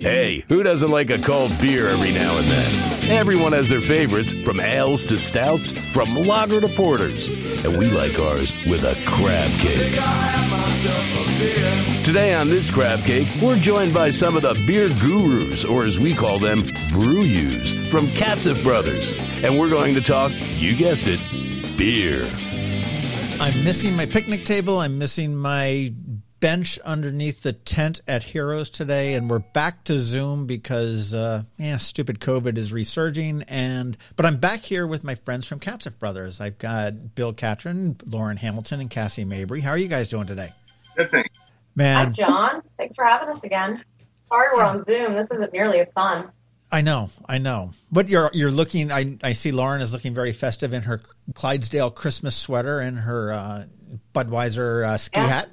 Hey, who doesn't like a cold beer every now and then? Everyone has their favorites, from ales to stouts, from lager to porters. And we like ours with a crab cake. Today on this crab cake, we're joined by some of the beer gurus, or as we call them, brew-yous, from Katcef Brothers. And we're going to talk, you guessed it, beer. I'm missing my picnic table. I'm missing my bench underneath the tent at Heroes today, and we're back to Zoom because stupid COVID is resurging. But I'm back here with my friends from Katcef Brothers. I've got Bill Catron, Lauren Hamilton, and Cassie Mabry. How are you guys doing today? Good, thanks. Man. Hi, John. Thanks for having us again. Sorry we're on Zoom. This isn't nearly as fun. I know. But you're looking. I see Lauren is looking very festive in her Clydesdale Christmas sweater and her Budweiser ski hat.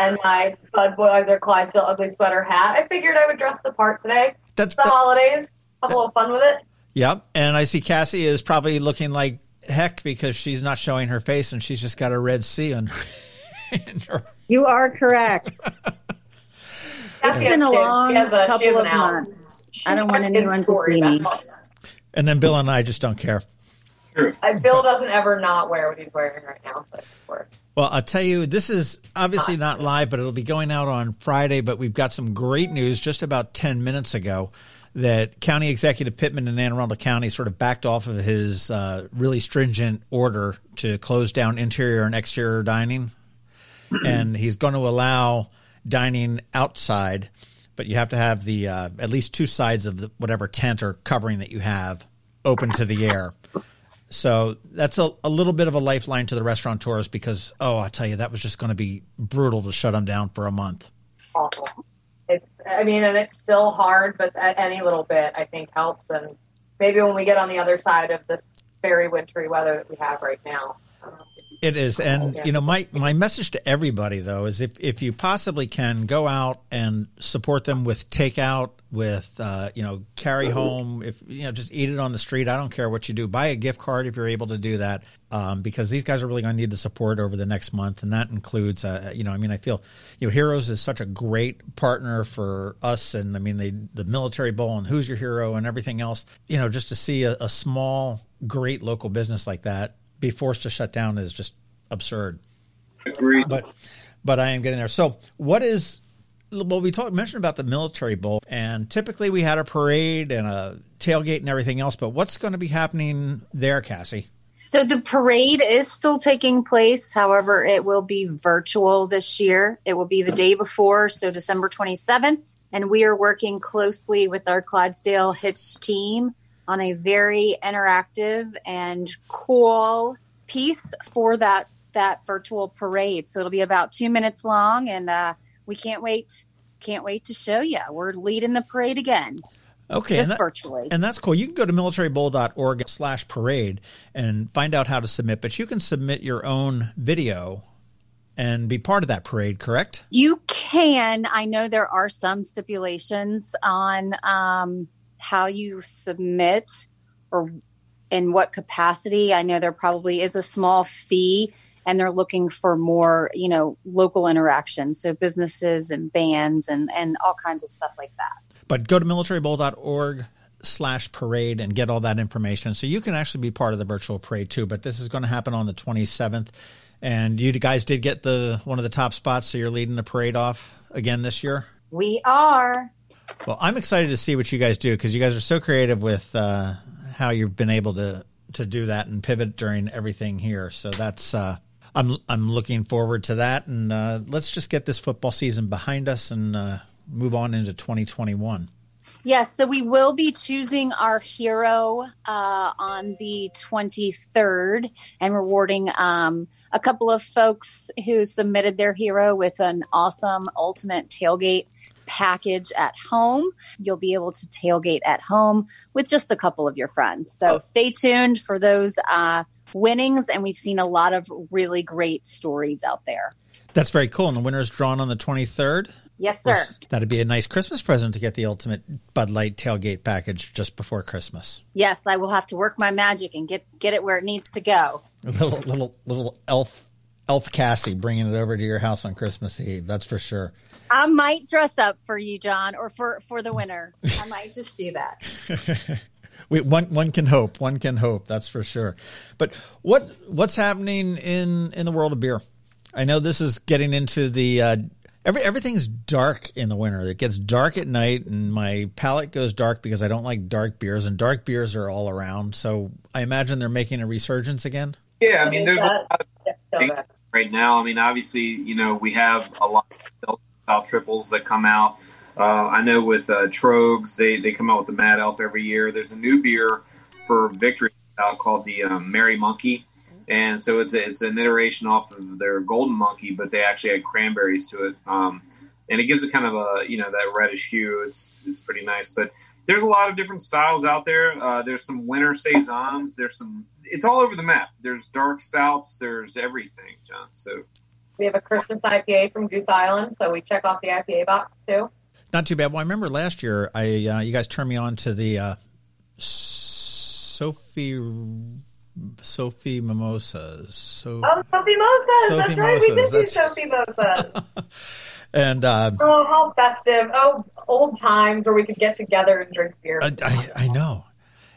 And my Budweiser Clydesdale Ugly Sweater hat. I figured I would dress the part today. That's the holidays. Have a little fun with it. Yep. Yeah. And I see Cassie is probably looking like heck because she's not showing her face and she's just got a red C on her. You are correct. That's been a long couple of months. I don't want anyone to see me. And then Bill and I just don't care. Bill doesn't ever not wear what he's wearing right now. So well, I'll tell you, this is obviously not live, but it'll be going out on Friday. But we've got some great news just about 10 minutes ago that County Executive Pittman in Anne Arundel County sort of backed off of his really stringent order to close down interior and exterior dining. And he's going to allow dining outside, but you have to have the at least two sides of whatever tent or covering that you have open to the air. So that's a little bit of a lifeline to the restaurateurs because, I'll tell you, that was just going to be brutal to shut them down for a month. Awful. And it's still hard, but any little bit I think helps. And maybe when we get on the other side of this very wintry weather that we have right now. It is. And, my message to everybody, though, is if you possibly can, go out and support them with takeout, with, carry home, if, just eat it on the street. I don't care what you do. Buy a gift card if you're able to do that, because these guys are really going to need the support over the next month. And that includes, I feel, Heroes is such a great partner for us. And I mean, the Military Bowl and Who's Your Hero and everything else, just to see a small, great local business like that be forced to shut down is just absurd. Agreed. But I am getting there. So we mentioned about the Military Bowl, and typically we had a parade and a tailgate and everything else, but what's going to be happening there, Cassie? So the parade is still taking place. However, it will be virtual this year. It will be the day before, so December 27th, and we are working closely with our Clydesdale Hitch team on a very interactive and cool piece for that virtual parade. So it'll be about 2 minutes long, and we can't wait to show you. We're leading the parade again. Okay. Just virtually. And that's cool. You can go to militarybowl.org/parade and find out how to submit, but you can submit your own video and be part of that parade, correct? You can. I know there are some stipulations on how you submit or in what capacity. I know there probably is a small fee, and they're looking for more, local interaction. So businesses and bands and all kinds of stuff like that. But go to militarybowl.org/parade and get all that information. So you can actually be part of the virtual parade too, but this is going to happen on the 27th. And you guys did get one of the top spots. So you're leading the parade off again this year. We are. Well, I'm excited to see what you guys do because you guys are so creative with how you've been able to do that and pivot during everything here. So that's I'm looking forward to that. And let's just get this football season behind us and move on into 2021. Yes. So we will be choosing our hero on the 23rd and rewarding a couple of folks who submitted their hero with an awesome ultimate tailgate package at home. You'll be able to tailgate at home with just a couple of your friends. So stay tuned for those winnings. And we've seen a lot of really great stories out there. That's very cool. And the winner is drawn on the 23rd. Yes, sir. That'd be a nice Christmas present to get the ultimate Bud Light tailgate package just before Christmas. Yes, I will have to work my magic and get it where it needs to go. A little elf Elf Cassie bringing it over to your house on Christmas Eve. That's for sure. I might dress up for you, John, or for the winter. I might just do that. One can hope. One can hope. That's for sure. But what's happening in the world of beer? I know this is getting into the everything's dark in the winter. It gets dark at night, and my palate goes dark because I don't like dark beers, and dark beers are all around. So I imagine they're making a resurgence again. Yeah, I mean, there's a lot of things right now. I mean, obviously, you know, we have a lot of style triples that come out. I know with Tröegs, they come out with the Mad Elf every year. There's a new beer for Victory called the Merry Monkey. And so it's an iteration off of their Golden Monkey, but they actually add cranberries to it. And it gives it kind of a, you know, that reddish hue. It's pretty nice. But there's a lot of different styles out there. There's some winter saisons. It's all over the map. There's dark stouts. There's everything, John. So we have a Christmas IPA from Goose Island, so we check off the IPA box too. Not too bad. Well, I remember last year, you guys turned me on to the Sophie Mimosas. Sophie Mimosas. That's right. We did do Sophie Mimosas. And how festive! Oh, old times where we could get together and drink beer. I know.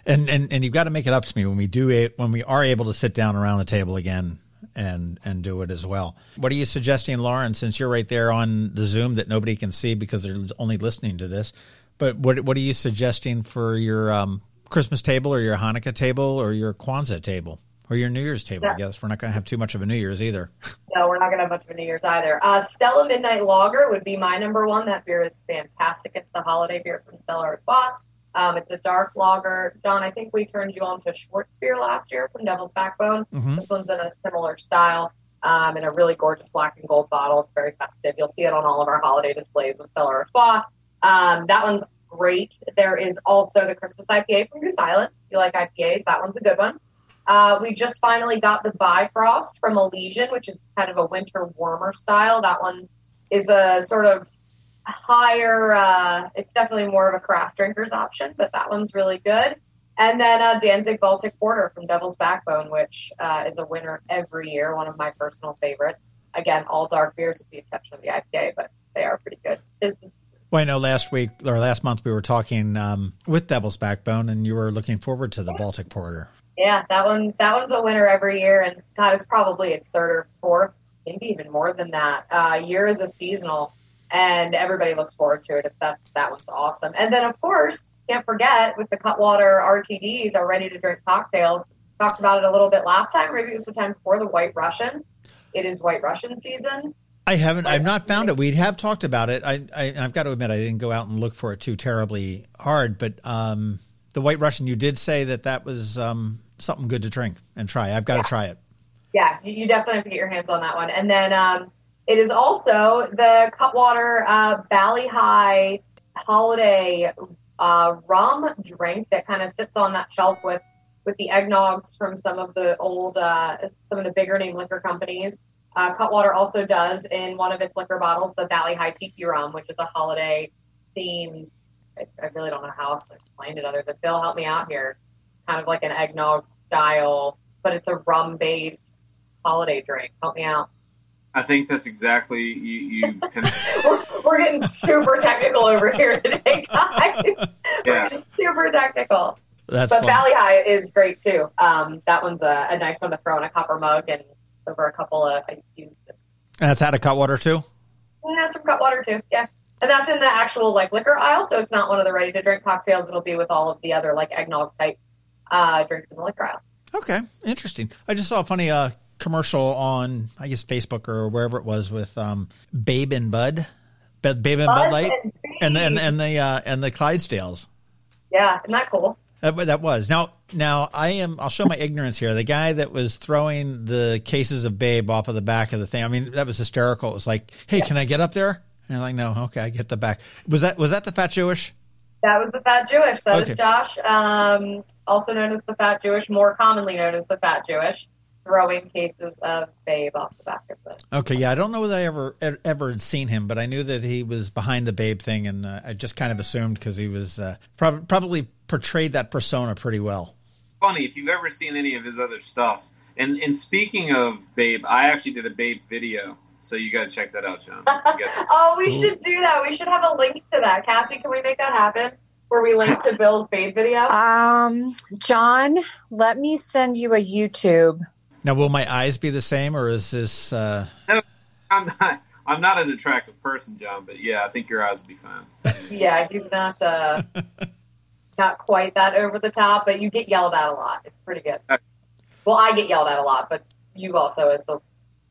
And you've got to make it up to me when we are able to sit down around the table again and do it as well. What are you suggesting, Lauren, since you're right there on the Zoom that nobody can see because they're only listening to this, but what are you suggesting for your Christmas table or your Hanukkah table or your Kwanzaa table or your New Year's table? Yeah. I guess we're not going to have too much of a New Year's either. No, we're not going to have much of a New Year's either. Stella Midnight Lager would be my number one. That beer is fantastic. It's the holiday beer from Stella Artois. It's a dark lager. John, I think we turned you on to Schwartz beer last year from Devil's Backbone. Mm-hmm. This one's in a similar style in a really gorgeous black and gold bottle. It's very festive. You'll see it on all of our holiday displays with Stella Artois. That one's great. There is also the Christmas IPA from Goose Island. If you like IPAs, that one's a good one. We just finally got the Bifrost from Elysian, which is kind of a winter warmer style. That one is a sort of higher, it's definitely more of a craft drinker's option, but that one's really good. And then Danzig Baltic Porter from Devil's Backbone, which is a winner every year, one of my personal favorites. Again, all dark beers with the exception of the IPA, but they are pretty good. Well, I know last month we were talking with Devil's Backbone, and you were looking forward to the Baltic Porter. Yeah, that one's a winner every year, and God, it's probably its third or fourth, maybe even more than that. Year is a seasonal. And everybody looks forward to it. That one's awesome. And then, of course, can't forget with the Cutwater RTDs, our ready-to-drink cocktails. Talked about it a little bit last time. Maybe it was the time before the White Russian. It is White Russian season. I've not found it. We have talked about it. I've got to admit, I didn't go out and look for it too terribly hard. But the White Russian, you did say that was something good to drink and try. I've got to try it. Yeah, you definitely have to get your hands on that one. And then... it is also the Cutwater Bally High holiday rum drink that kind of sits on that shelf with the eggnogs from some of the old, some of the bigger name liquor companies. Cutwater also does in one of its liquor bottles the Bally High Tiki Rum, which is a holiday themed. I really don't know how else to explain it other than Bill, help me out here. Kind of like an eggnog style, but it's a rum based holiday drink. Help me out. I think that's exactly you. We're getting super technical over here today, guys. Yeah. We're super technical. But Bally High is great too. That one's a nice one to throw in a copper mug and over a couple of ice cubes. And that's out of Cutwater too. Yeah, that's from Cutwater too. Yeah, and that's in the actual like liquor aisle, so it's not one of the ready to drink cocktails. It'll be with all of the other like eggnog type drinks in the liquor aisle. Okay, interesting. I just saw a funny commercial on, I guess, Facebook or wherever it was with Babe and Bud. Babe and Bud Light. And the Clydesdales. Yeah, isn't that cool? That was. Now I'll show my ignorance here. The guy that was throwing the cases of Babe off of the back of the thing, I mean, that was hysterical. It was like, hey, can I get up there? And I'm like, no, okay, I get the back. Was that the Fat Jewish? That was the Fat Jewish. That is Josh, also known as the Fat Jewish, more commonly known as the Fat Jewish, throwing cases of Babe off the back of the... Okay, yeah, I don't know that I ever had seen him, but I knew that he was behind the Babe thing, and I just kind of assumed because he was probably portrayed that persona pretty well. Funny, if you've ever seen any of his other stuff, And speaking of Babe, I actually did a Babe video, so you got to check that out, John. Oh, we should do that. We should have a link to that. Cassie, can we make that happen? Were we linked to Bill's Babe video? John, let me send you a YouTube. Now, will my eyes be the same, or is this? No, I'm not an attractive person, John. But yeah, I think your eyes will be fine. Yeah, he's not not quite that over the top, but you get yelled at a lot. It's pretty good. Okay. Well, I get yelled at a lot, but you also, as the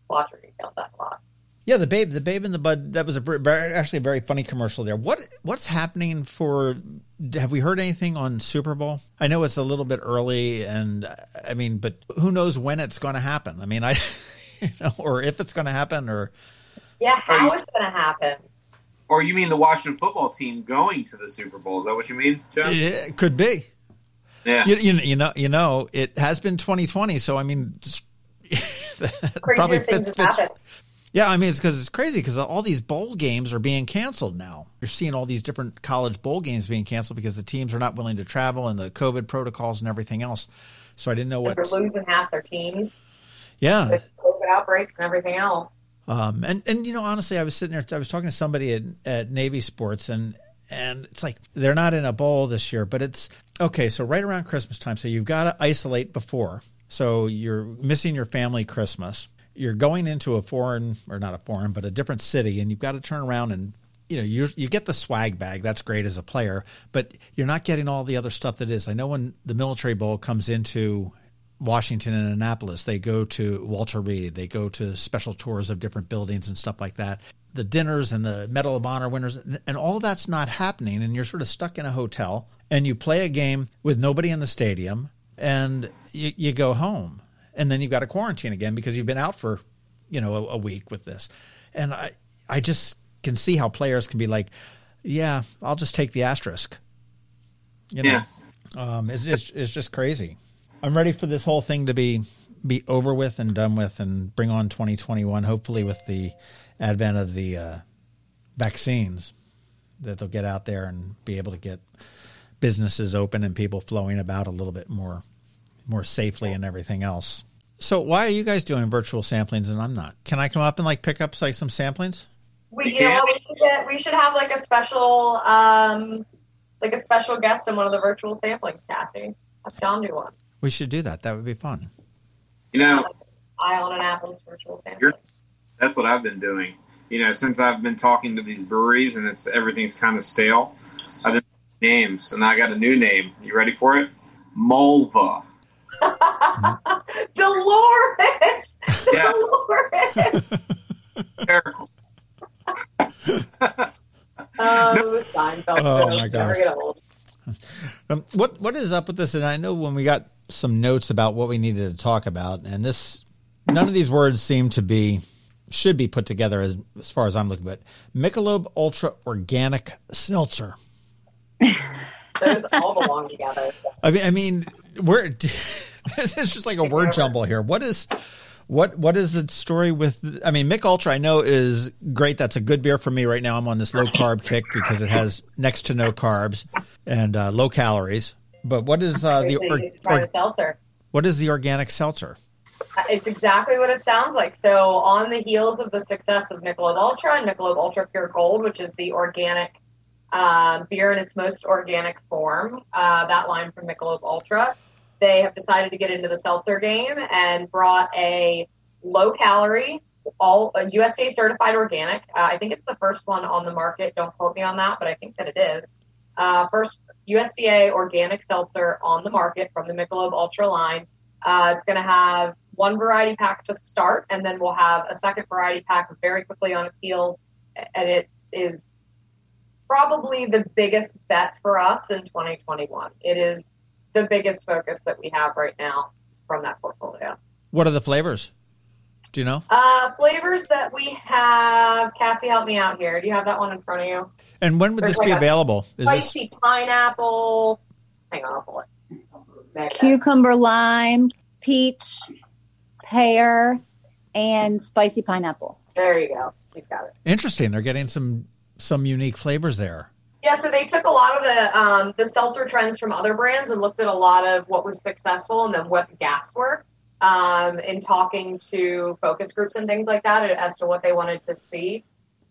watcher, get yelled at a lot. Yeah, the Babe and the Bud. That was actually a very funny commercial there. What's happening for? Have we heard anything on Super Bowl? I know it's a little bit early, and I mean, but who knows when it's going to happen? I mean, or if it's going to happen, or how it's going to happen. Or you mean the Washington football team going to the Super Bowl? Is that what you mean, John? Yeah, it could be. Yeah, you know, it has been 2020, so I mean, that probably fits. Yeah, I mean, it's crazy because all these bowl games are being canceled now. You're seeing all these different college bowl games being canceled because the teams are not willing to travel and the COVID protocols and everything else. So I didn't know what. They're losing half their teams. Yeah. There's COVID outbreaks and everything else. And you know, honestly, I was sitting there, I was talking to somebody at Navy Sports, and it's like they're not in a bowl this year, but it's okay. So right around Christmas time, so you've got to isolate before. So you're missing your family Christmas. You're going into a different city, and you've got to turn around and, you know, you get the swag bag. That's great as a player, but you're not getting all the other stuff that is. I know when the Military Bowl comes into Washington and Annapolis, they go to Walter Reed. They go to special tours of different buildings and stuff like that. The dinners and the Medal of Honor winners and all of that's not happening. And you're sort of stuck in a hotel and you play a game with nobody in the stadium and you go home. And then you've got to quarantine again because you've been out for, you know, a week with this. And I just can see how players can be like, yeah, I'll just take the asterisk. You know, yeah. It's just crazy. I'm ready for this whole thing to be over with and done with and bring on 2021, hopefully with the advent of the vaccines that they'll get out there and be able to get businesses open and people flowing about a little bit more safely and everything else. So why are you guys doing virtual samplings and I'm not? Can I come up and like pick up like some samplings? We should have like a special guest in one of the virtual samplings, Cassie. Have John do one. We should do that. That would be fun. You know, I own an Apple's virtual sampling. That's what I've been doing. You know, since I've been talking to these breweries and everything's kind of stale. I've been names, and I got a new name. You ready for it? Mulva. Dolores! Yes. Dolores! Terrible. No. Oh my gosh. What is up with this? And I know when we got some notes about what we needed to talk about, and this, none of these words seem to be, should be put together as far as I'm looking, but Michelob Ultra Organic Seltzer. Those all belong together. I mean, it's just like a word jumble here. What is the story with? I mean, Mick Ultra I know is great. That's a good beer for me right now. I'm on this low carb kick because it has next to no carbs and low calories. But what is the seltzer? What is the organic seltzer? It's exactly what it sounds like. So on the heels of the success of Michelob Ultra and Michelob Ultra Pure Gold, which is the organic beer in its most organic form, that line from Michelob Ultra, they have decided to get into the seltzer game and brought a low-calorie, all USDA-certified organic. I think it's the first one on the market. Don't quote me on that, but I think that it is. First USDA organic seltzer on the market from the Michelob Ultra line. It's going to have one variety pack to start, and then we'll have a second variety pack very quickly on its heels, and it is probably the biggest bet for us in 2021. It is the biggest focus that we have right now from that portfolio. What are the flavors? Do you know? Flavors that we have. Cassie, help me out here. Do you have that one in front of you? And when would this be available? Spicy pineapple. Hang on, I'll pull it. Cucumber lime, peach, pear, and spicy pineapple. There you go. He's got it. Interesting. They're getting some unique flavors there. Yeah, so they took a lot of the seltzer trends from other brands and looked at a lot of what was successful and then what the gaps were. in talking to focus groups and things like that as to what they wanted to see.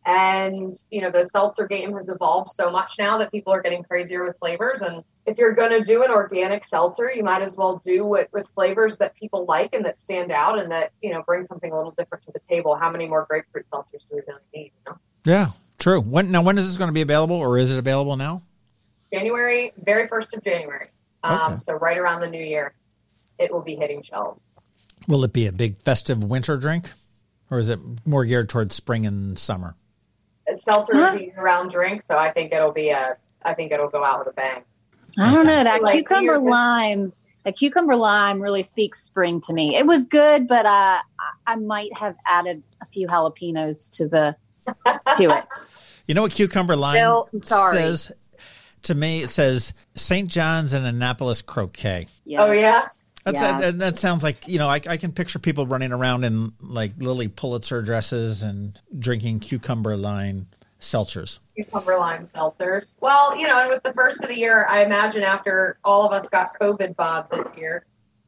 And, you know, the seltzer game has evolved so much now that people are getting crazier with flavors. And if you're going to do an organic seltzer, you might as well do it with flavors that people like and that stand out and that, you know, bring something a little different to the table. How many more grapefruit seltzers do we really need? You know? Yeah, true. When is this going to be available, or is it available now? January, very 1st of January. Okay. So right around the new year, it will be hitting shelves. Will it be a big festive winter drink, or is it more geared towards spring and summer? Seltzer is a year-round drink, so I think it'll be I think it'll go out with a bang. I don't know. That cucumber lime really speaks spring to me. It was good, but I might have added a few jalapenos to it. You know what cucumber lime says to me? It says St. John's and Annapolis croquet. Yes. Oh yeah. And that sounds like, you know, I can picture people running around in like Lily Pulitzer dresses and drinking cucumber lime seltzers. Well, you know, and with the first of the year, I imagine after all of us got COVID, Bob, this year,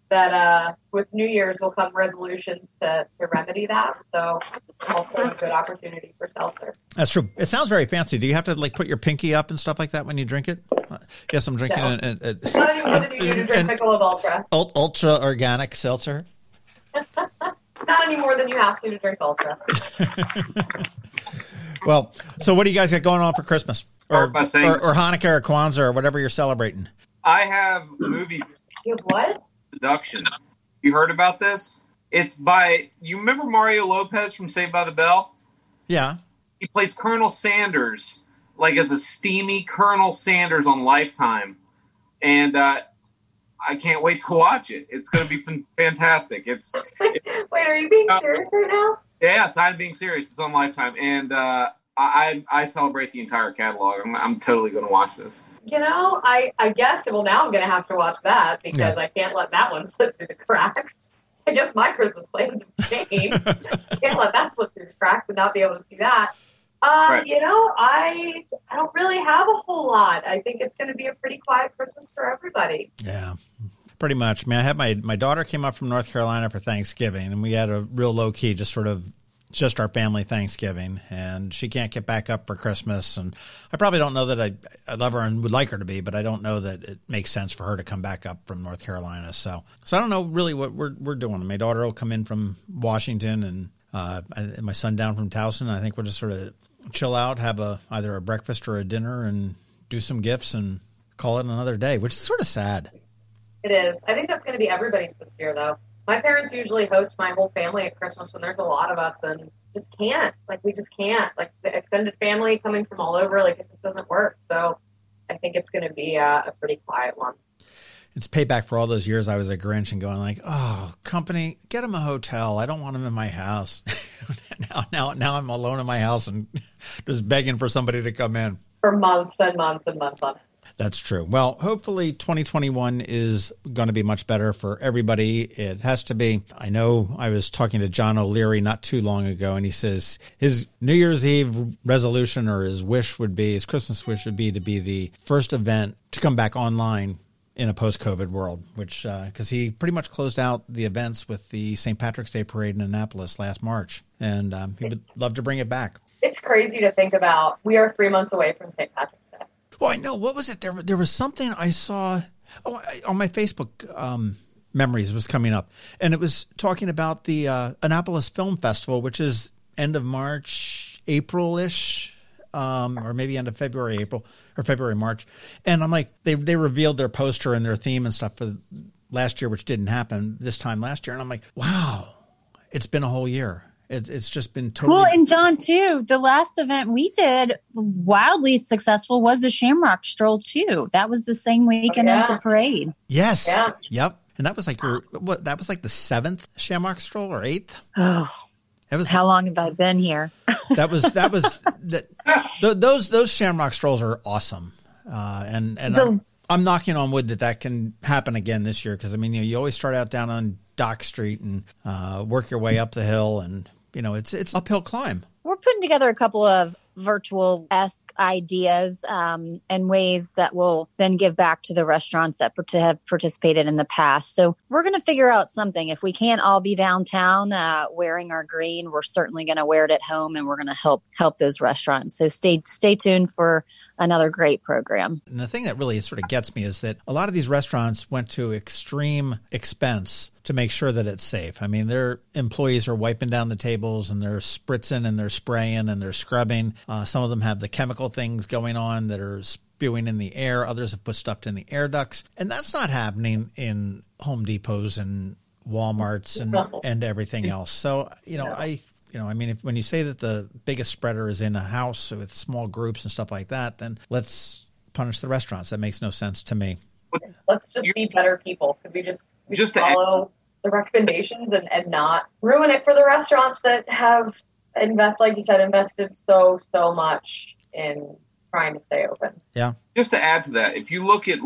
that with New Year's will come resolutions to remedy that. So also a good opportunity for seltzer. That's true. It sounds very fancy. Do you have to like put your pinky up and stuff like that when you drink it? Yes, I'm drinking Ultra Organic Seltzer. Not any more than you have to drink Ultra. Well, so what do you guys got going on for Christmas? Or Hanukkah or Kwanzaa or whatever you're celebrating? I have a movie. You have what? Production. You heard about this? It's by, you remember Mario Lopez from Saved by the Bell? Yeah. He plays Colonel Sanders, like as a steamy Colonel Sanders on Lifetime. And I can't wait to watch it. It's going to be fantastic. Wait, are you being serious right now? Yes, I'm being serious. It's on Lifetime. And I celebrate the entire catalog. I'm totally going to watch this. You know, I guess, well, now I'm going to have to watch that because I can't let that one slip through the cracks. I guess my Christmas plans have changed. Can't let that slip through the cracks and not be able to see that. Right. You know, I don't really have a whole lot. I think it's going to be a pretty quiet Christmas for everybody. Yeah, pretty much. I mean, I had my daughter came up from North Carolina for Thanksgiving, and we had a real low-key just our family Thanksgiving, and she can't get back up for Christmas. And I probably don't know that I love her and would like her to be, but I don't know that it makes sense for her to come back up from North Carolina. So I don't know really what we're doing. My daughter will come in from Washington and my son down from Towson. I think we'll just sort of chill out, have either a breakfast or a dinner and do some gifts and call it another day, which is sort of sad. It is. I think that's going to be everybody's this year though. My parents usually host my whole family at Christmas, and there's a lot of us, and just can't. Like, we just can't. Like, the extended family coming from all over, like, it just doesn't work. So I think it's going to be a pretty quiet one. It's payback for all those years I was a Grinch and going like, oh, company, get him a hotel. I don't want him in my house. Now I'm alone in my house and just begging for somebody to come in. For months and months and months on it. That's true. Well, hopefully 2021 is going to be much better for everybody. It has to be. I know I was talking to John O'Leary not too long ago, and he says his New Year's Eve resolution or his Christmas wish would be to be the first event to come back online in a post-COVID world, which because he pretty much closed out the events with the St. Patrick's Day Parade in Annapolis last March, and he would love to bring it back. It's crazy to think about. We are 3 months away from St. Patrick's Day. Well, I know. What was it? There was something I saw on my Facebook memories was coming up, and it was talking about the Annapolis Film Festival, which is end of March, April-ish, or maybe end of February, April, or February, March. And I'm like, they revealed their poster and their theme and stuff for last year, which didn't happen this time last year. And I'm like, wow, it's been a whole year. It's just been totally... Well, and John, too, the last event we did, wildly successful, was the Shamrock Stroll, too. That was the same weekend as the parade. Yes. Yeah. Yep. And that was like the 7th Shamrock Stroll or 8th? Oh, how long have I been here? Those Shamrock Strolls are awesome. I'm knocking on wood that can happen again this year. Because, I mean, you always start out down on Dock Street and work your way up the hill, and you know, it's uphill climb. We're putting together a couple of virtual-esque ideas and ways that will then give back to the restaurants that have participated in the past. So we're going to figure out something. If we can't all be downtown wearing our green, we're certainly going to wear it at home, and we're going to help those restaurants. So stay tuned for another great program. And the thing that really sort of gets me is that a lot of these restaurants went to extreme expense to make sure that it's safe. I mean, their employees are wiping down the tables, and they're spritzing, and they're spraying, and they're scrubbing. Some of them have the chemical things going on that are spewing in the air. Others have put stuff in the air ducts. And that's not happening in Home Depots and Walmarts and everything else. So, when you say that the biggest spreader is in a house with small groups and stuff like that, then let's punish the restaurants. That makes no sense to me. Let's just be better people. Could we just follow the recommendations and not ruin it for the restaurants that have invested so much in trying to stay open. Yeah. Just to add to that, if you look at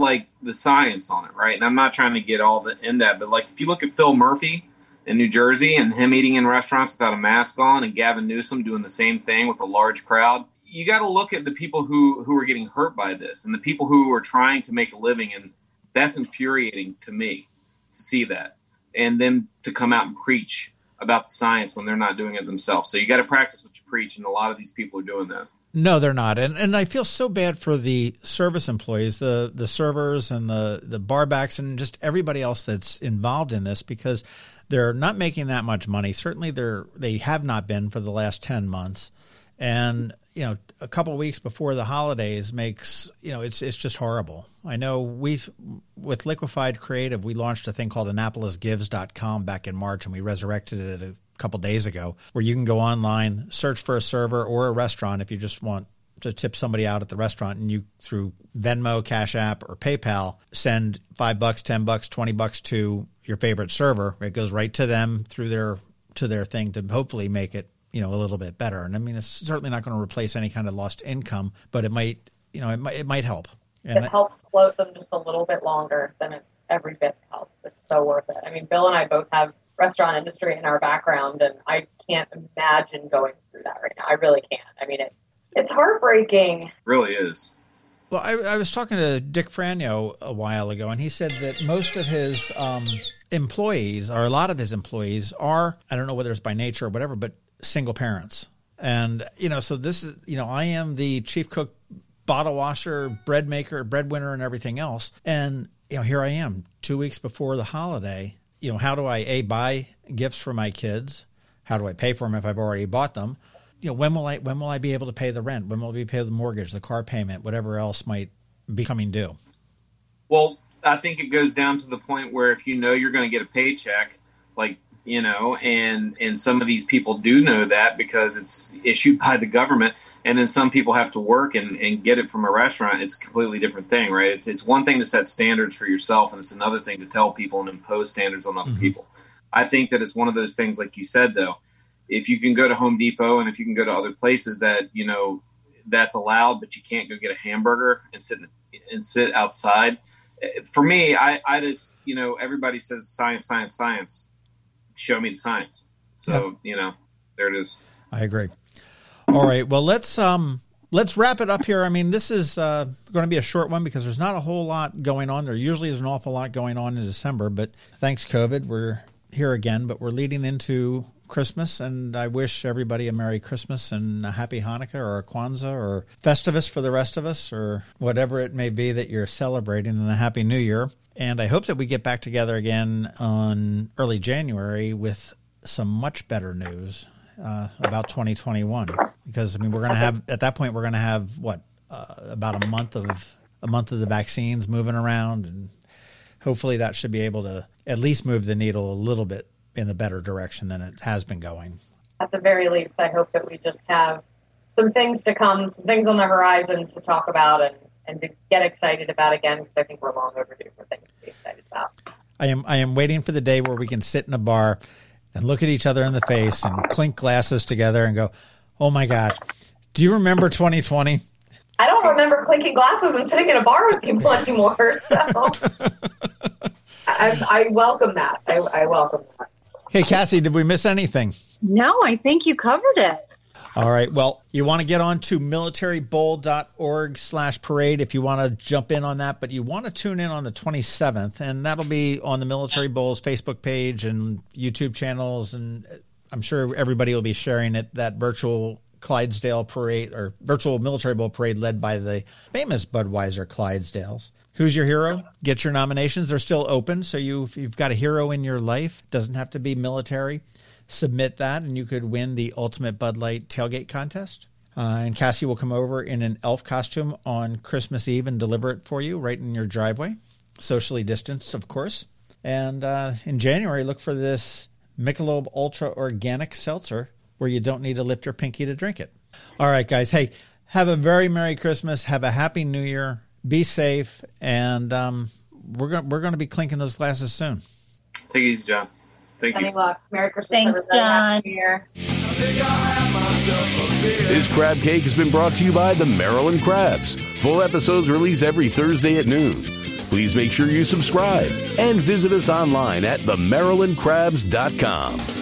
the science on it, right? And I'm not trying to get all in that, but if you look at Phil Murphy in New Jersey and him eating in restaurants without a mask on, and Gavin Newsom doing the same thing with a large crowd, you got to look at the people who are getting hurt by this and the people who are trying to make a living. And that's infuriating to me to see that. And then to come out and preach about the science when they're not doing it themselves. So you got to practice what you preach. And a lot of these people are doing that. No, they're not. And I feel so bad for the service employees, the servers and the bar backs and just everybody else that's involved in this, because they're not making that much money. Certainly they have not been for the last 10 months. And, a couple of weeks before the holidays makes, it's just horrible. I know with Liquefied Creative, we launched a thing called AnnapolisGives.com back in March, and we resurrected it a couple days ago, where you can go online, search for a server or a restaurant if you just want to tip somebody out at the restaurant, and you through Venmo, Cash App, or PayPal, send $5, $10, $20 to your favorite server. It goes right to them through to their thing to hopefully make it, a little bit better. And I mean, it's certainly not going to replace any kind of lost income, but it might help. And it helps float them just a little bit longer than every bit helps. It's so worth it. I mean, Bill and I both have restaurant industry in our background, and I can't imagine going through that right now. I really can't. I mean, it's heartbreaking. It really is. Well, I was talking to Dick Franio a while ago, and he said that most of his employees, or a lot of his employees are, I don't know whether it's by nature or whatever, but single parents. And, so this is, I am the chief cook, bottle washer, bread maker, breadwinner, and everything else. And, here I am 2 weeks before the holiday. How do I buy gifts for my kids? How do I pay for them if I've already bought them? When will I be able to pay the rent? When will we pay the mortgage, the car payment, whatever else might be coming due? Well, I think it goes down to the point where if you're going to get a paycheck, and some of these people do know that because it's issued by the government. And then some people have to work and get it from a restaurant. It's a completely different thing, right? It's one thing to set standards for yourself, and it's another thing to tell people and impose standards on other people. I think that it's one of those things, like you said, though, if you can go to Home Depot and if you can go to other places that, that's allowed, but you can't go get a hamburger and sit outside. For me, I just, everybody says science. Show me the science. So, there it is. I agree. All right. Well, let's wrap it up here. I mean, this is going to be a short one because there's not a whole lot going on. There usually is an awful lot going on in December, but thanks COVID, we're here again, but we're leading into Christmas, and I wish everybody a Merry Christmas and a Happy Hanukkah or a Kwanzaa or Festivus for the rest of us, or whatever it may be that you're celebrating, and a Happy New Year. And I hope that we get back together again on early January with some much better news about 2021, because I mean, we're going to have, at that point, we're going to have about a month of the vaccines moving around, and hopefully that should be able to at least move the needle a little bit in the better direction than it has been going. At the very least, I hope that we just have some things to come, some things on the horizon to talk about and to get excited about again, because I think we're long overdue for things to be excited about. I am waiting for the day where we can sit in a bar and look at each other in the face and clink glasses together and go, oh my gosh, do you remember 2020? I don't remember clinking glasses and sitting in a bar with people anymore. So I welcome that. I welcome that. Hey, Cassie, did we miss anything? No, I think you covered it. All right. Well, you want to get on to militarybowl.org/parade if you want to jump in on that, but you want to tune in on the 27th, and that'll be on the Military Bowl's Facebook page and YouTube channels, and I'm sure everybody will be sharing it, that virtual Clydesdale parade or virtual Military Bowl parade led by the famous Budweiser Clydesdales. Who's your hero? Get your nominations. They're still open, so you've got a hero in your life. Doesn't have to be military. Submit that, and you could win the ultimate Bud Light tailgate contest. And Cassie will come over in an elf costume on Christmas Eve and deliver it for you right in your driveway. Socially distanced, of course. And in January, look for this Michelob Ultra Organic Seltzer where you don't need to lift your pinky to drink it. All right, guys. Hey, have a very Merry Christmas. Have a Happy New Year. Be safe. And we're going to be clinking those glasses soon. Take it easy, John. Thank you. Merry Christmas. Thanks, John. This crab cake has been brought to you by the Maryland Crabs. Full episodes release every Thursday at noon. Please make sure you subscribe and visit us online at themarylandcrabs.com.